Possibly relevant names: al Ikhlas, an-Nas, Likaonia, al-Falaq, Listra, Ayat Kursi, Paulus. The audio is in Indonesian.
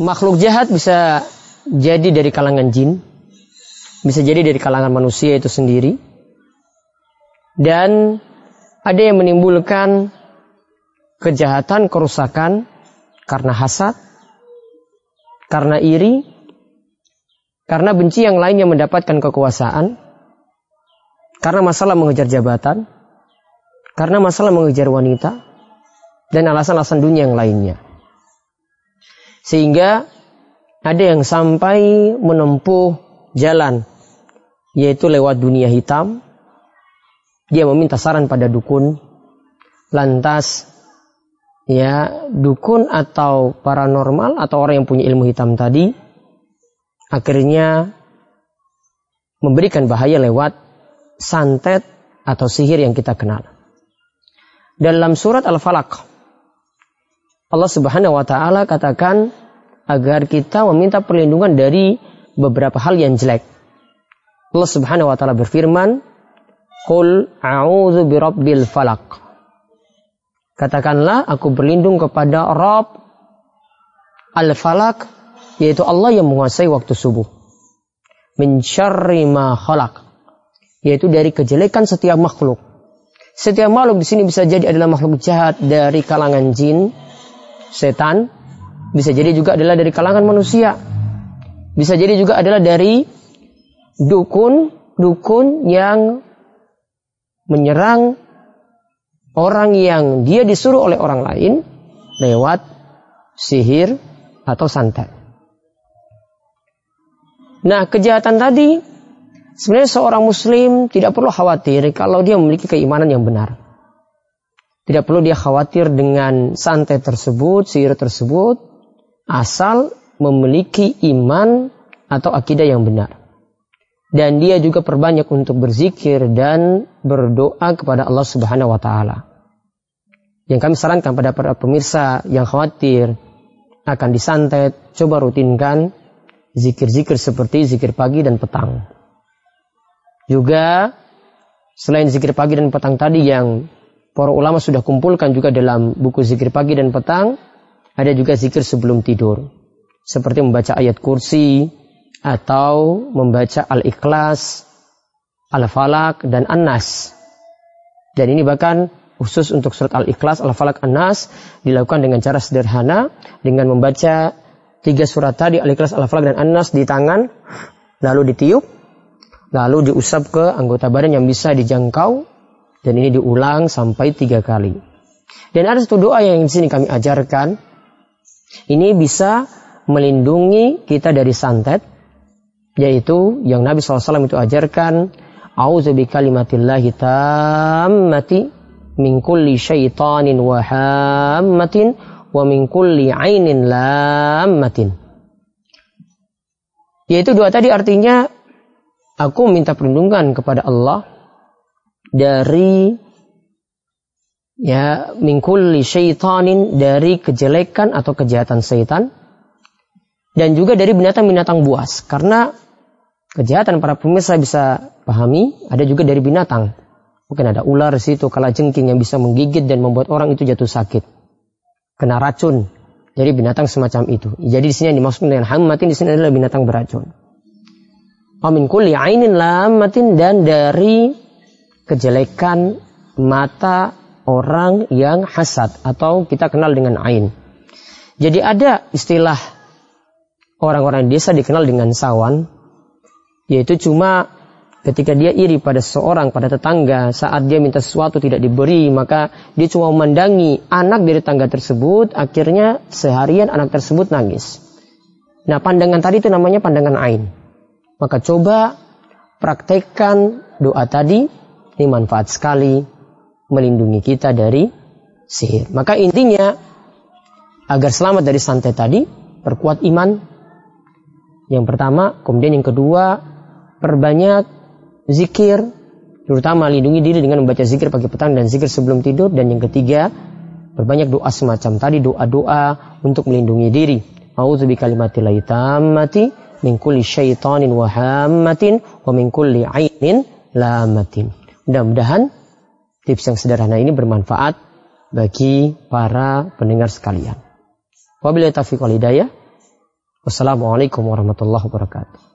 makhluk jahat bisa jadi dari kalangan jin, bisa jadi dari kalangan manusia itu sendiri, dan ada yang menimbulkan kejahatan, kerusakan karena hasad, karena iri, karena benci yang lain yang mendapatkan kekuasaan, karena masalah mengejar jabatan, karena masalah mengejar wanita, dan alasan-alasan dunia yang lainnya. Sehingga ada yang sampai menempuh jalan, yaitu lewat dunia hitam. Dia meminta saran pada dukun, lantas ya dukun atau paranormal atau orang yang punya ilmu hitam tadi akhirnya memberikan bahaya lewat santet atau sihir yang kita kenal. Dalam surat Al-Falaq, Allah Subhanahu wa Ta'ala katakan agar kita meminta perlindungan dari beberapa hal yang jelek. Allah Subhanahu wa Ta'ala berfirman, "Qul a'udzu birabbil falaq." Katakanlah, aku berlindung kepada Rabb Al-Falaq, yaitu Allah yang menguasai waktu subuh. Min syarri ma khalaq, yaitu dari kejelekan setiap makhluk. Setiap makhluk di sini bisa jadi adalah makhluk jahat dari kalangan jin, setan, bisa jadi juga adalah dari kalangan manusia, bisa jadi juga adalah dari dukun yang menyerang orang yang dia disuruh oleh orang lain lewat sihir atau santet. Nah, kejahatan tadi sebenarnya seorang muslim tidak perlu khawatir kalau dia memiliki keimanan yang benar. Tidak perlu dia khawatir dengan santet tersebut, sihir tersebut, asal memiliki iman atau akidah yang benar. Dan dia juga perbanyak untuk berzikir dan berdoa kepada Allah Subhanahu wa Ta'ala. Yang kami sarankan pada para pemirsa yang khawatir akan disantet, coba rutinkan zikir-zikir seperti zikir pagi dan petang. Juga selain zikir pagi dan petang tadi yang para ulama sudah kumpulkan juga dalam buku zikir pagi dan petang, ada juga zikir sebelum tidur, seperti membaca ayat kursi, atau membaca al Ikhlas, al-Falaq, dan an-Nas. Dan ini bahkan khusus untuk surat al Ikhlas, al-Falaq, an-Nas dilakukan dengan cara sederhana dengan membaca 3 surat tadi, al Ikhlas, al-Falaq, dan an-Nas di tangan, lalu ditiup, lalu diusap ke anggota badan yang bisa dijangkau, dan ini diulang sampai 3 kali. Dan ada satu doa yang di sini kami ajarkan, ini bisa melindungi kita dari santet, yaitu yang Nabi SAW itu ajarkan, "A'udzu bikalimatillahi tammati min kulli syaitanin wa hammatin wa min kulli 'ainin lammatin." Yaitu doa tadi artinya, aku minta perlindungan kepada Allah dari ya min kulli syaitanin, dari kejelekan atau kejahatan setan, dan juga dari binatang-binatang buas. Karena kejahatan para pemirsa bisa pahami, ada juga dari binatang. Mungkin ada ular di situ, kalajengking yang bisa menggigit dan membuat orang itu jatuh sakit, kena racun. Jadi binatang semacam itu. Jadi di sini yang dimaksud dengan hammatin di sini adalah binatang beracun. Amin kulli ainin lamatin, dan dari kejelekan mata orang yang hasad atau kita kenal dengan ain. Jadi ada istilah orang-orang desa dikenal dengan sawan, yaitu cuma ketika dia iri pada seseorang, pada tetangga, saat dia minta sesuatu tidak diberi, maka dia cuma memandangi anak dari tetangga tersebut, akhirnya seharian anak tersebut nangis. Nah, pandangan tadi itu namanya pandangan ain. Maka coba praktekkan doa tadi, ini manfaat sekali melindungi kita dari sihir. Maka intinya agar selamat dari santet tadi, perkuat iman yang pertama, kemudian yang kedua, perbanyak zikir, terutama lindungi diri dengan membaca zikir pagi petang dan zikir sebelum tidur. Dan yang ketiga, perbanyak doa semacam tadi, doa-doa untuk melindungi diri. A'udzu bikalimatillahi tammati min kulli syaitanin wa hammatin wa min kulli 'ainin lamatin. Mudah-mudahan tips yang sederhana ini bermanfaat bagi para pendengar sekalian. Wabillahi taufiq wal hidayah. Wassalamualaikum warahmatullahi wabarakatuh.